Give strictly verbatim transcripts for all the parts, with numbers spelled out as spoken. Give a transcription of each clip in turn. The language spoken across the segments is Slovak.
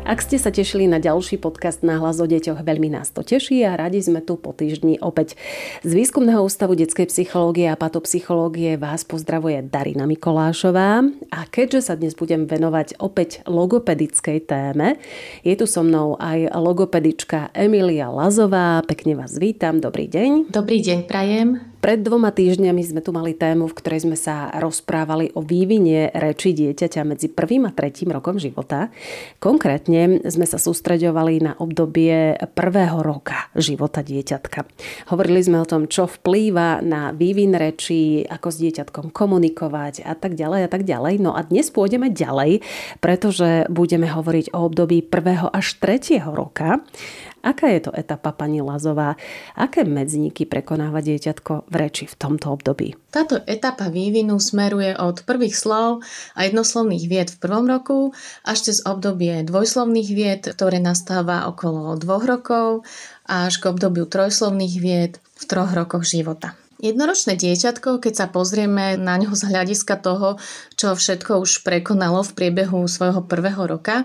Ak ste sa tešili na ďalší podcast Nahlas o deťoch, veľmi nás to teší a radi sme tu po týždni opäť. Z Výskumného ústavu detskej psychológie a patopsychológie vás pozdravuje Darina Mikolášová. A keďže sa dnes budem venovať opäť logopedickej téme, je tu so mnou aj logopedička Emilia Lazová. Pekne vás vítam, dobrý deň. Dobrý deň, prajem. Pred dvoma týždňami sme tu mali tému, v ktorej sme sa rozprávali o vývine reči dieťaťa medzi prvým a tretím rokom života. Konkrétne sme sa sústreďovali na obdobie prvého roka života dieťatka. Hovorili sme o tom, čo vplýva na vývin rečí, ako s dieťatkom komunikovať a tak ďalej a tak ďalej. No a dnes pôjdeme ďalej, pretože budeme hovoriť o období prvého až tretieho roka. Aká je to etapa, pani Lazová? Aké medzníky prekonáva dieťatko v reči v tomto období? Táto etapa vývinu smeruje od prvých slov a jednoslovných vied v prvom roku až cez obdobie dvojslovných vied, ktoré nastáva okolo dvoch rokov, až k obdobiu trojslovných vied v troch rokoch života. Jednoročné dieťatko, keď sa pozrieme na ňo z hľadiska toho, čo všetko už prekonalo v priebehu svojho prvého roka,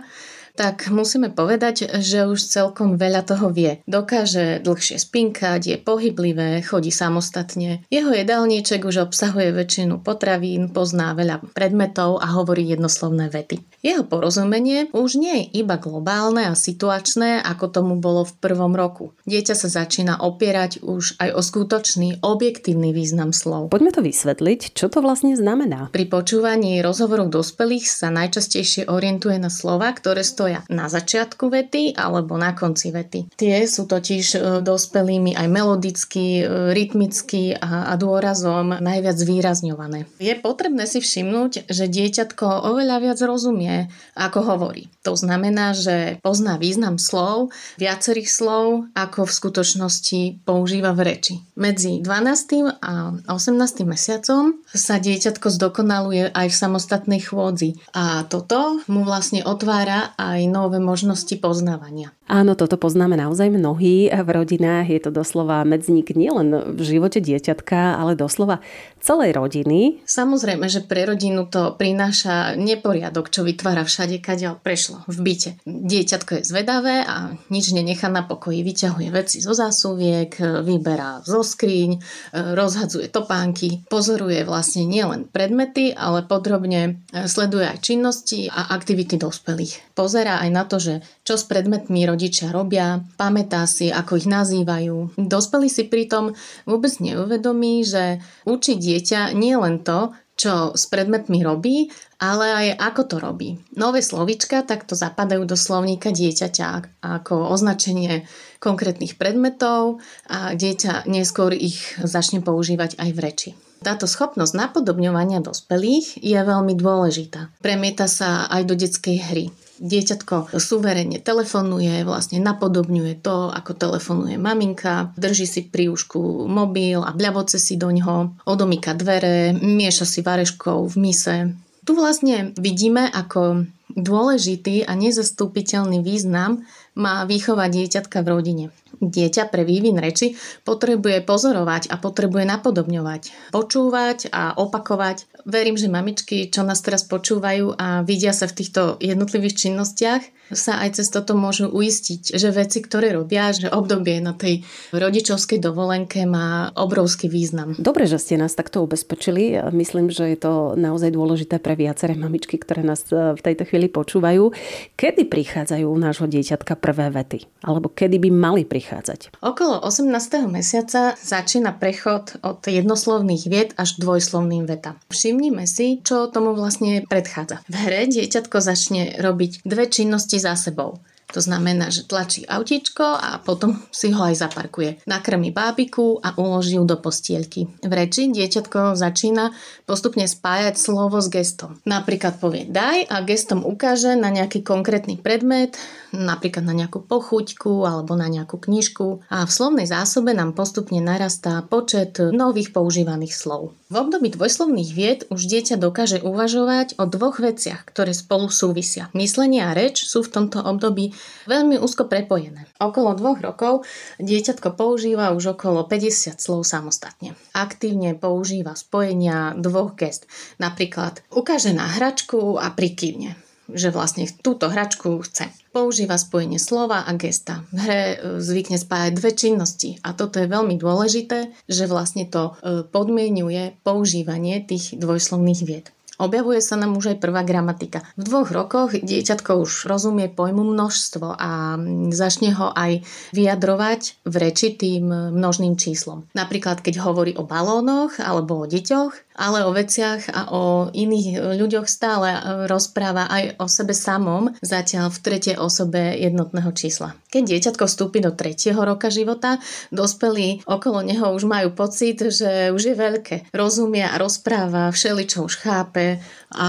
tak musíme povedať, že už celkom veľa toho vie. Dokáže dlhšie spinkať, je pohyblivé, chodí samostatne. Jeho jedálniček už obsahuje väčšinu potravín, pozná veľa predmetov a hovorí jednoslovné vety. Jeho porozumenie už nie je iba globálne a situačné, ako tomu bolo v prvom roku. Dieťa sa začína opierať už aj o skutočný, objektívny význam slov. Poďme to vysvetliť, čo to vlastne znamená. Pri počúvaní rozhovorov dospelých sa najčastejšie orientuje na slova, ktoré stojí na začiatku vety alebo na konci vety. Tie sú totiž dospelými aj melodicky, rytmicky a, a dôrazom najviac zvýrazňované. Je potrebné si všimnúť, že dieťatko oveľa viac rozumie, ako hovorí. To znamená, že pozná význam slov, viacerých slov, ako v skutočnosti používa v reči. Medzi dvanástym a osemnástym mesiacom sa dieťatko zdokonaluje aj v samostatnej chôdzi a toto mu vlastne otvára aj aj nové možnosti poznávania. Áno, toto poznáme naozaj mnohí v rodinách. Je to doslova medzník nielen v živote dieťatka, ale doslova celej rodiny. Samozrejme, že pre rodinu to prináša neporiadok, čo vytvára všade, kadeľ prešlo v byte. Dieťatko je zvedavé a nič nenechá na pokoji. Vyťahuje veci zo zásuviek, vyberá zo skriň, rozhadzuje topánky, pozoruje vlastne nielen predmety, ale podrobne sleduje aj činnosti a aktivity dospelých. Pozerá aj na to, že čo s predmetmi rodičia robia, pamätá si, ako ich nazývajú. Dospelí si pritom vôbec neuvedomí, že učí dieťa nie len to, čo s predmetmi robí, ale aj ako to robí. Nové slovíčka takto zapadajú do slovníka dieťaťa ako označenie konkrétnych predmetov a dieťa neskôr ich začne používať aj v reči. Táto schopnosť napodobňovania dospelých je veľmi dôležitá. Premieta sa aj do detskej hry. Dieťatko suverene telefonuje, vlastne napodobňuje to, ako telefonuje maminka, drží si pri ušku mobil a bľavoce si do ňoho, odomýka dvere, mieša si vareškov v mise. Tu vlastne vidíme, ako dôležitý a nezastupiteľný význam má výchova dieťatka v rodine. Dieťa pre vývin reči potrebuje pozorovať a potrebuje napodobňovať, počúvať a opakovať. Verím, že mamičky, čo nás teraz počúvajú a vidia sa v týchto jednotlivých činnostiach, sa aj cez toto môžu uistiť, že veci, ktoré robia, že obdobie na tej rodičovskej dovolenke má obrovský význam. Dobre, že ste nás takto ubezpečili. Myslím, že je to naozaj dôležité pre viaceré mamičky, ktoré nás v tejto chvíli počúvajú. Kedy prichádzajú u nášho dieťatka prvé vety? Alebo kedy by mali prichádzať? Okolo osemnásteho mesiaca začína prechod od jednoslovných vied až k dvojslovným vetám. Všimnime si, čo tomu vlastne predchádza. V hre dieťatko začne robiť dve činnosti za sebou. To znamená, že tlačí autíčko a potom si ho aj zaparkuje. Nakrmí bábiku a uloží ju do postielky. V reči dieťatko začína postupne spájať slovo s gestom. Napríklad povie daj a gestom ukáže na nejaký konkrétny predmet, napríklad na nejakú pochuťku alebo na nejakú knižku. A v slovnej zásobe nám postupne narastá počet nových používaných slov. V období dvojslovných vied už dieťa dokáže uvažovať o dvoch veciach, ktoré spolu súvisia. Myslenie a reč sú v tomto období veľmi úzko prepojené. Okolo dvoch rokov dieťatko používa už okolo päťdesiat slov samostatne. Aktívne používa spojenia dvoch gest. Napríklad ukáže na hračku a prikývne, že vlastne túto hračku chce. Používa spojenie slova a gesta. V hre zvykne spájať dve činnosti a toto je veľmi dôležité, že vlastne to podmienuje používanie tých dvojslovných vied. Objavuje sa nám už aj prvá gramatika. V dvoch rokoch dieťatko už rozumie pojmu množstvo a začne ho aj vyjadrovať v reči tým množným číslom. Napríklad, keď hovorí o balónoch alebo o deťoch, ale o veciach a o iných ľuďoch stále rozpráva aj o sebe samom, zatiaľ v tretej osobe jednotného čísla. Keď dieťatko vstúpi do tretieho roka života, dospelí okolo neho už majú pocit, že už je veľké. Rozumie a rozpráva, všeličo už chápe a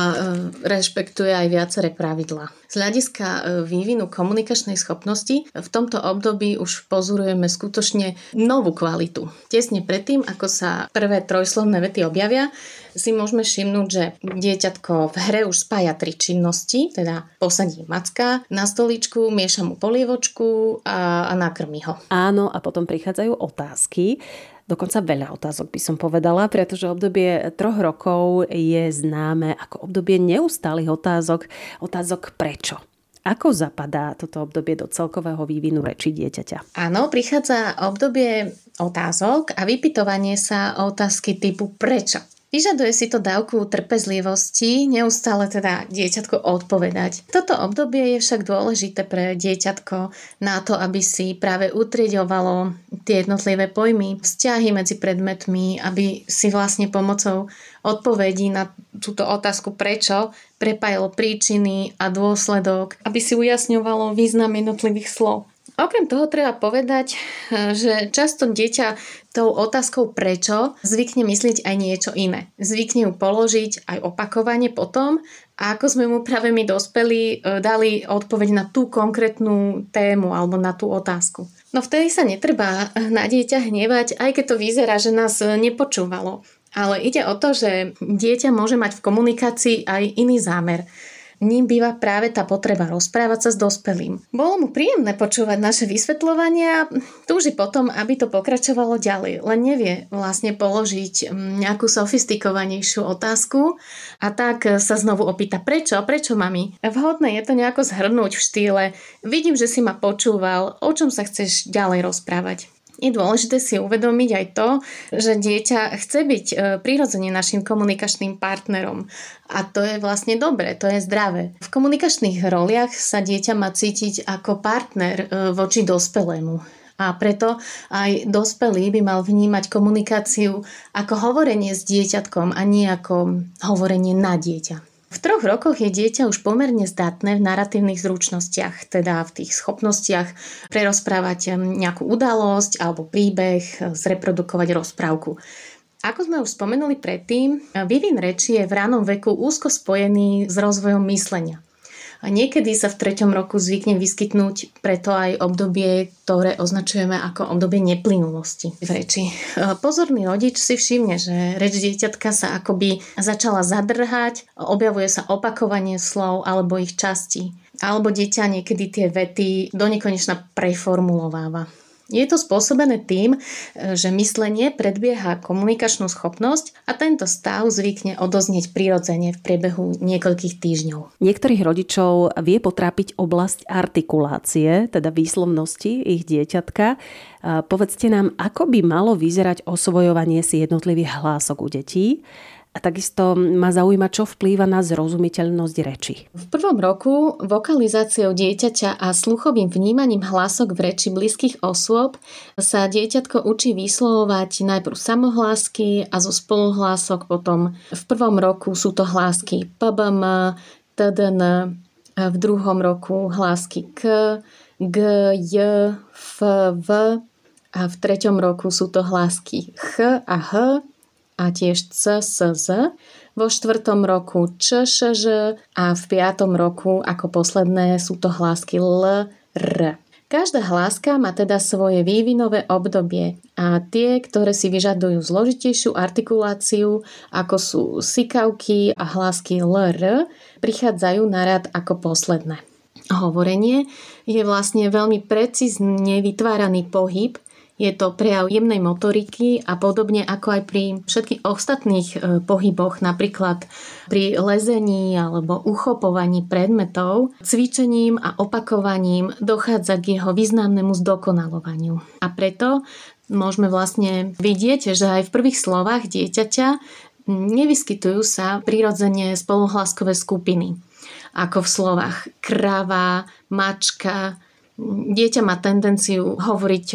rešpektuje aj viaceré pravidlá. Z hľadiska vývinu komunikačnej schopnosti v tomto období už pozorujeme skutočne novú kvalitu. Tesne predtým, ako sa prvé trojslovné vety objavia, si môžeme všimnúť, že dieťatko v hre už spája tri činnosti, teda posadí macka na stoličku, mieša mu polievočku a, a nakrmí ho. Áno, a potom prichádzajú otázky. Dokonca veľa otázok by som povedala, pretože obdobie troch rokov je známe ako obdobie neustálych otázok, otázok prečo. Ako zapadá toto obdobie do celkového vývinu reči dieťaťa? Áno, prichádza obdobie otázok a vypytovanie sa o otázky typu prečo. Vyžaduje si to dávku trpezlivosti, neustále teda dieťatko odpovedať. Toto obdobie je však dôležité pre dieťatko na to, aby si práve utrieďovalo tie jednotlivé pojmy, vzťahy medzi predmetmi, aby si vlastne pomocou odpovedí na túto otázku prečo prepájalo príčiny a dôsledok, aby si ujasňovalo význam jednotlivých slov. Okrem toho treba povedať, že často dieťa tou otázkou prečo zvykne myslieť aj niečo iné. Zvykne ju položiť aj opakovane potom, a ako sme mu práve my dospeli dali odpoveď na tú konkrétnu tému alebo na tú otázku. No vtedy sa netreba na dieťa hnevať, aj keď to vyzerá, že nás nepočúvalo. Ale ide o to, že dieťa môže mať v komunikácii aj iný zámer. Ním býva práve tá potreba rozprávať sa s dospelým. Bolo mu príjemné počúvať naše vysvetľovania a túži potom, aby to pokračovalo ďalej, len nevie vlastne položiť nejakú sofistikovanejšiu otázku a tak sa znovu opýta prečo, prečo mami? Vhodné je to nejako zhrnúť v štýle vidím, že si ma počúval, o čom sa chceš ďalej rozprávať. Je dôležité si uvedomiť aj to, že dieťa chce byť prirodzene našim komunikačným partnerom. A to je vlastne dobré, to je zdravé. V komunikačných roliach sa dieťa má cítiť ako partner voči dospelému. A preto aj dospelý by mal vnímať komunikáciu ako hovorenie s dieťatkom a nie ako hovorenie na dieťa. V troch rokoch je dieťa už pomerne zdatné v naratívnych zručnostiach, teda v tých schopnostiach prerozprávať nejakú udalosť alebo príbeh, zreprodukovať rozprávku. Ako sme už spomenuli predtým, vývin reči je v ranom veku úzko spojený s rozvojom myslenia. A niekedy sa v treťom roku zvykne vyskytnúť preto aj obdobie, ktoré označujeme ako obdobie neplynulosti v reči. Pozorný rodič si všimne, že reč dieťatka sa akoby začala zadrhať, objavuje sa opakovanie slov alebo ich častí. Alebo dieťa niekedy tie vety donekonečna preformulováva. Je to spôsobené tým, že myslenie predbieha komunikačnú schopnosť a tento stav zvykne odoznieť prirodzene v priebehu niekoľkých týždňov. Niektorých rodičov vie potrápiť oblasť artikulácie, teda výslovnosti ich dieťatka. Povedzte nám, ako by malo vyzerať osvojovanie si jednotlivých hlások u detí? A takisto ma zaujíma, čo vplýva na zrozumiteľnosť reči. V prvom roku vokalizáciou dieťaťa a sluchovým vnímaním hlások v reči blízkych osôb sa dieťatko učí vyslovovať najprv samohlásky a zo spoluhlások potom. V prvom roku sú to hlásky pé bé em, té dé en, v druhom roku hlásky k, g, j, f, v a v treťom roku sú to hlásky ch a h, a tiež c, s, z, vo štvrtom roku č, š, ž a v piatom roku ako posledné sú to hlásky l, r. Každá hláska má teda svoje vývinové obdobie a tie, ktoré si vyžadujú zložitejšiu artikuláciu, ako sú sykavky a hlásky l, r, prichádzajú na rad ako posledné. Hovorenie je vlastne veľmi precízne vytváraný pohyb. Je to prejav jemnej motoriky a podobne ako aj pri všetkých ostatných pohyboch, napríklad pri lezení alebo uchopovaní predmetov, cvičením a opakovaním dochádza k jeho významnému zdokonalovaniu. A preto môžeme vlastne vidieť, že aj v prvých slovách dieťaťa nevyskytujú sa prirodzene spoluhlaskové skupiny, ako v slovách kráva, mačka. Dieťa má tendenciu hovoriť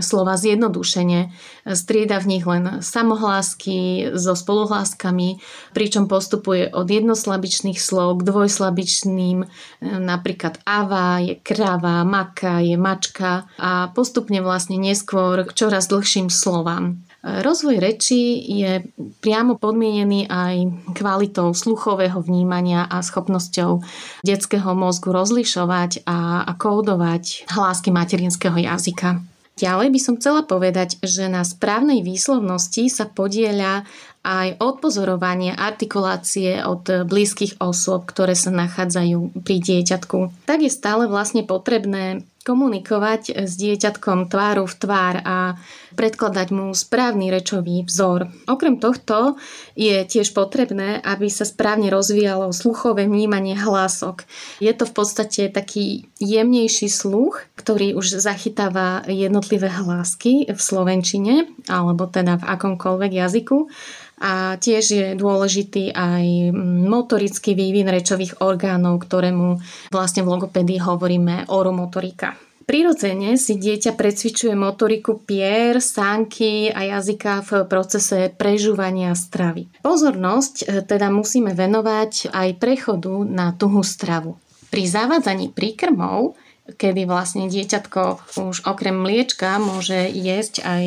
slova zjednodušene, strieda v nich len samohlásky so spoluhláskami, pričom postupuje od jednoslabičných slov k dvojslabičným, napríklad ava je kráva, maka je mačka a postupne vlastne neskôr k čoraz dlhším slovám. Rozvoj reči je priamo podmienený aj kvalitou sluchového vnímania a schopnosťou detského mozgu rozlišovať a kódovať hlásky materinského jazyka. Ďalej by som chcela povedať, že na správnej výslovnosti sa podieľa aj odpozorovanie artikulácie od blízkych osôb, ktoré sa nachádzajú pri dieťatku. Tak je stále vlastne potrebné komunikovať s dieťatkom tváru v tvár a predkladať mu správny rečový vzor. Okrem tohto je tiež potrebné, aby sa správne rozvíjalo sluchové vnímanie hlások. Je to v podstate taký jemnejší sluch, ktorý už zachytáva jednotlivé hlásky v slovenčine alebo teda v akomkoľvek jazyku. A tiež je dôležitý aj motorický vývin rečových orgánov, ktorému vlastne v logopédii hovoríme oromotorika. Prirodzene si dieťa precvičuje motoriku pier, sánky a jazyka v procese prežúvania stravy. Pozornosť teda musíme venovať aj prechodu na tuhú stravu. Pri zavádzaní príkrmov, kedy vlastne dieťatko už okrem mliečka môže jesť aj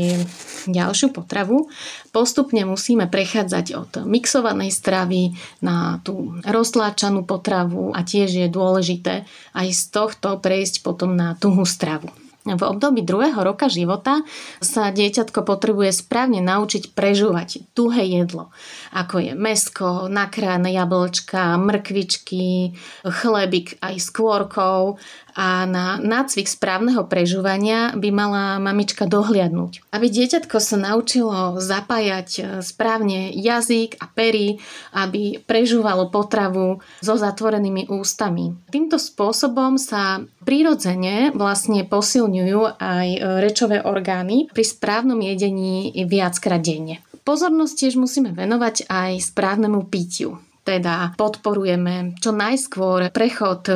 ďalšiu potravu. Postupne musíme prechádzať od mixovanej stravy na tú roztláčanú potravu a tiež je dôležité aj z tohto prejsť potom na tuhú stravu. V období druhého roka života sa dieťatko potrebuje správne naučiť prežúvať tuhé jedlo, ako je mäsko, nakrájané jablčka, mrkvičky, chlebík aj s kôrkou a na nácvik správneho prežúvania by mala mamička dohliadnúť. Aby dieťatko sa naučilo zapájať správne jazyk a pery, aby prežúvalo potravu so zatvorenými ústami. Týmto spôsobom sa prirodzene vlastne posilňuje aj rečové orgány pri správnom jedení viackrát denne. Pozornosť tiež musíme venovať aj správnemu pitiu. Teda podporujeme čo najskôr prechod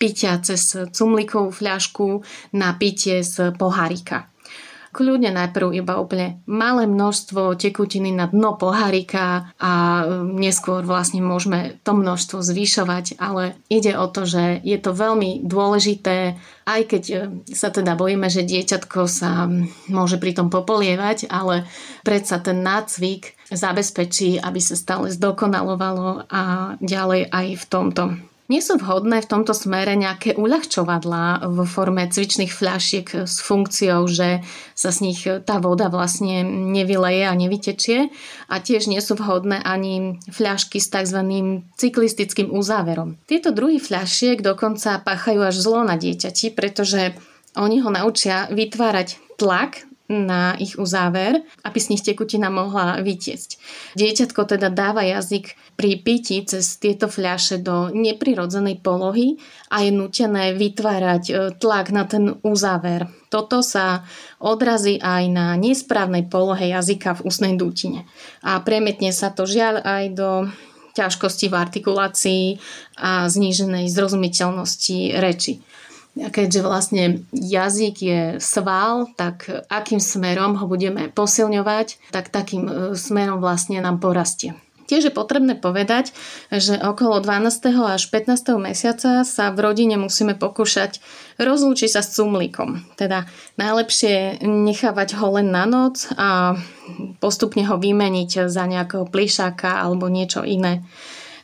pitia cez cumlikovú fľašku na pitie z pohárika. Kľudne najprv iba úplne malé množstvo tekutiny na dno pohárika a neskôr vlastne môžeme to množstvo zvyšovať, ale ide o to, že je to veľmi dôležité, aj keď sa teda bojíme, že dieťatko sa môže pri tom popolievať, ale predsa ten nácvik zabezpečí, aby sa stále zdokonalovalo a ďalej aj v tomto. Nie sú vhodné v tomto smere nejaké uľahčovadlá vo forme cvičných fľašiek s funkciou, že sa z nich tá voda vlastne nevyleje a nevytečie. A tiež nie sú vhodné ani fľašky s tzv. Cyklistickým uzáverom. Tieto druhy fľašiek dokonca páchajú až zlo na dieťati, pretože oni ho naučia vytvárať tlak na ich uzáver, aby z nich tekutina mohla vytiecť. Dieťatko teda dáva jazyk pri pití cez tieto fľaše do neprirodzenej polohy a je nútené vytvárať tlak na ten uzáver. Toto sa odrazí aj na nesprávnej polohe jazyka v ústnej dutine. A premietne sa to žiaľ aj do ťažkosti v artikulácii a zníženej zrozumiteľnosti reči. A keďže vlastne jazyk je sval, tak akým smerom ho budeme posilňovať, tak takým smerom vlastne nám porastie. Tiež je potrebné povedať, že okolo dvanásteho až pätnásteho mesiaca sa v rodine musíme pokúšať rozlúčiť sa s cumlíkom. Teda najlepšie nechávať ho len na noc a postupne ho vymeniť za nejakého plišáka alebo niečo iné.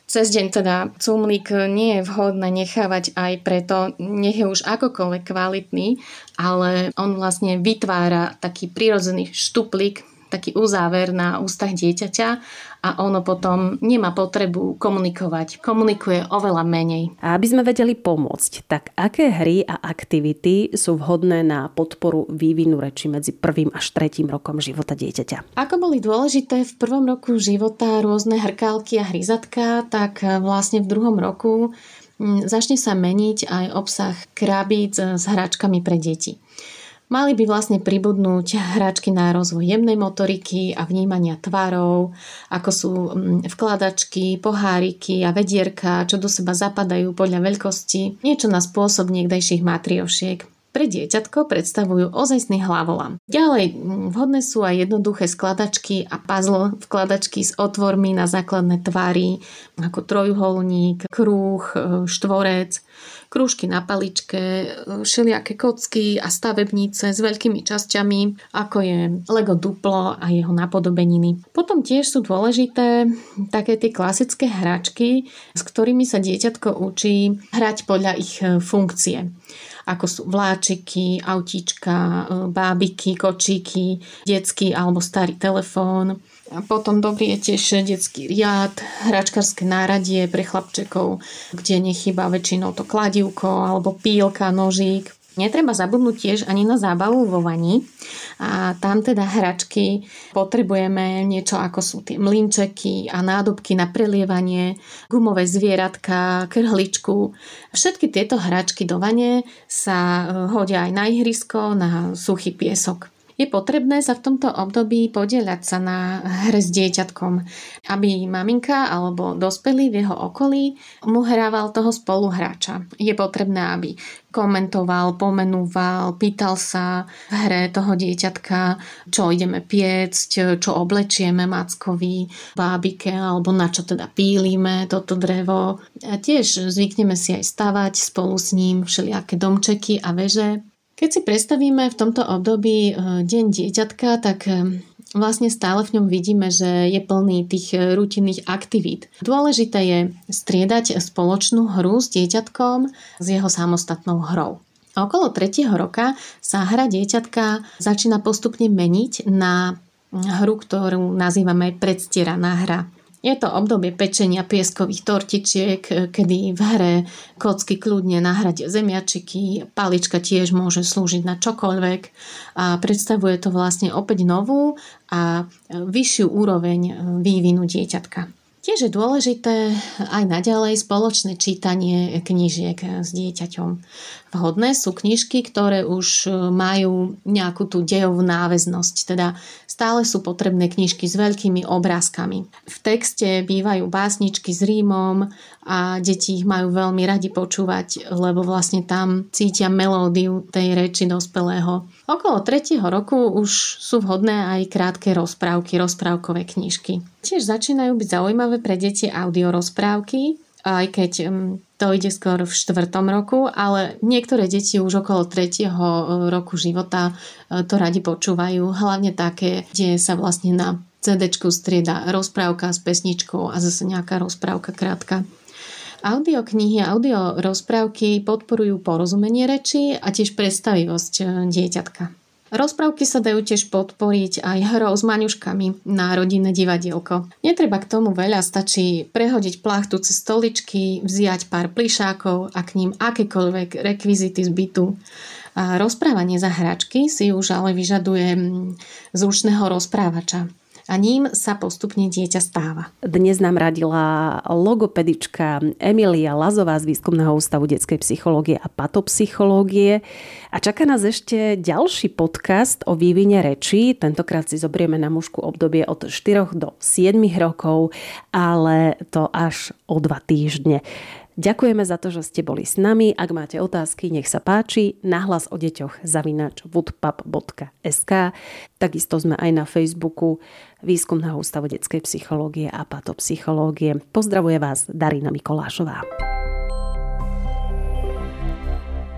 Cez deň teda cumlík nie je vhodné nechávať aj preto, nech je už akokoľvek kvalitný, ale on vlastne vytvára taký prirodzený štuplík taký uzáver na ústach dieťaťa a ono potom nemá potrebu komunikovať. Komunikuje oveľa menej. A aby sme vedeli pomôcť, tak aké hry a aktivity sú vhodné na podporu vývinu reči medzi prvým až tretím rokom života dieťaťa? Ako boli dôležité v prvom roku života rôzne hrkálky a hryzatka, tak vlastne v druhom roku začne sa meniť aj obsah krabíc s hračkami pre deti. Mali by vlastne pribudnúť hračky na rozvoj jemnej motoriky a vnímania tvarov, ako sú vkladačky, poháriky a vedierka, čo do seba zapadajú podľa veľkosti, niečo na spôsob niekdejších matriošiek. Pre dieťatko predstavujú ozajstný hlavolam. Ďalej vhodné sú aj jednoduché skladačky a puzzle vkladačky s otvormi na základné tvary, ako trojuholník, krúh, štvorec, krúžky na paličke, všelijaké kocky a stavebnice s veľkými časťami, ako je Lego Duplo a jeho napodobeniny. Potom tiež sú dôležité také tie klasické hračky, s ktorými sa dieťatko učí hrať podľa ich funkcie. Ako sú vláčiky, autíčka, bábiky, kočíky, detský alebo starý telefón. A potom dobrý je tiež detský riad, hračkárske náradie pre chlapčekov, kde nechýba väčšinou to kladivko alebo pílka, nožík. Netreba zabudnúť tiež ani na zábavu vo vani a tam teda hračky potrebujeme niečo ako sú tie mlynčeky a nádobky na prelievanie, gumové zvieratka, krhličku. Všetky tieto hračky do vane sa hodia aj na ihrisko, na suchý piesok. Je potrebné sa v tomto období podieľať sa na hre s dieťatkom, aby maminka alebo dospelý v jeho okolí mu hrával toho spoluhráča. Je potrebné, aby komentoval, pomenúval, pýtal sa v hre toho dieťatka, čo ideme piecť, čo oblečieme mackovi, bábike, alebo na čo teda pílime toto drevo. A tiež zvykneme si aj stavať spolu s ním všelijaké domčeky a veže. Keď si predstavíme v tomto období deň dieťatka, tak vlastne stále v ňom vidíme, že je plný tých rutinných aktivít. Dôležité je striedať spoločnú hru s dieťatkom s jeho samostatnou hrou. A okolo tretieho roka sa hra dieťatka začína postupne meniť na hru, ktorú nazývame predstieraná hra. Je to obdobie pečenia pieskových tortičiek, kedy v hre kocky kľudne nahradia zemiačiky, palička tiež môže slúžiť na čokoľvek a predstavuje to vlastne opäť novú a vyššiu úroveň vývinu dieťatka. Tiež je dôležité aj naďalej spoločné čítanie knížiek s dieťaťom. Vhodné sú knižky, ktoré už majú nejakú tú dejovú náväznosť, teda stále sú potrebné knižky s veľkými obrázkami. V texte bývajú básničky s rímom a deti ich majú veľmi radi počúvať, lebo vlastne tam cítia melódiu tej reči dospelého. Okolo tretieho roku už sú vhodné aj krátke rozprávky, rozprávkové knižky. Tiež začínajú byť zaujímavé pre deti audiorozprávky, aj keď to ide skôr v štvrtom roku, ale niektoré deti už okolo tretieho roku života to radi počúvajú, hlavne také, kde sa vlastne na cédečku strieda rozprávka s pesničkou a zase nejaká rozprávka krátka. Audioknihy a audiorozprávky podporujú porozumenie reči a tiež predstavivosť dieťatka. Rozprávky sa dajú tiež podporiť aj hrou s maňuškami na rodinné divadielko. Netreba k tomu veľa, stačí prehodiť plachtu cez stoličky, vziať pár plišákov a k ním akékoľvek rekvizity z bytu. A rozprávanie za hračky si už ale vyžaduje zručného rozprávača. A ním sa postupne dieťa stáva. Dnes nám radila logopedička Emilia Lazová z Výskumného ústavu detskej psychológie a patopsychológie. A čaká nás ešte ďalší podcast o vývine rečí. Tentokrát si zobrieme na mužku obdobie od štyroch do siedmich rokov, ale to až o dva týždne. Ďakujeme za to, že ste boli s nami. Ak máte otázky, nech sa páči. Nahlas o deťoch zavináč woodpub bodka es ká. Takisto sme aj na Facebooku Výskumného ústavu detskej psychológie a patopsychológie. Pozdravuje vás Darina Mikolášová.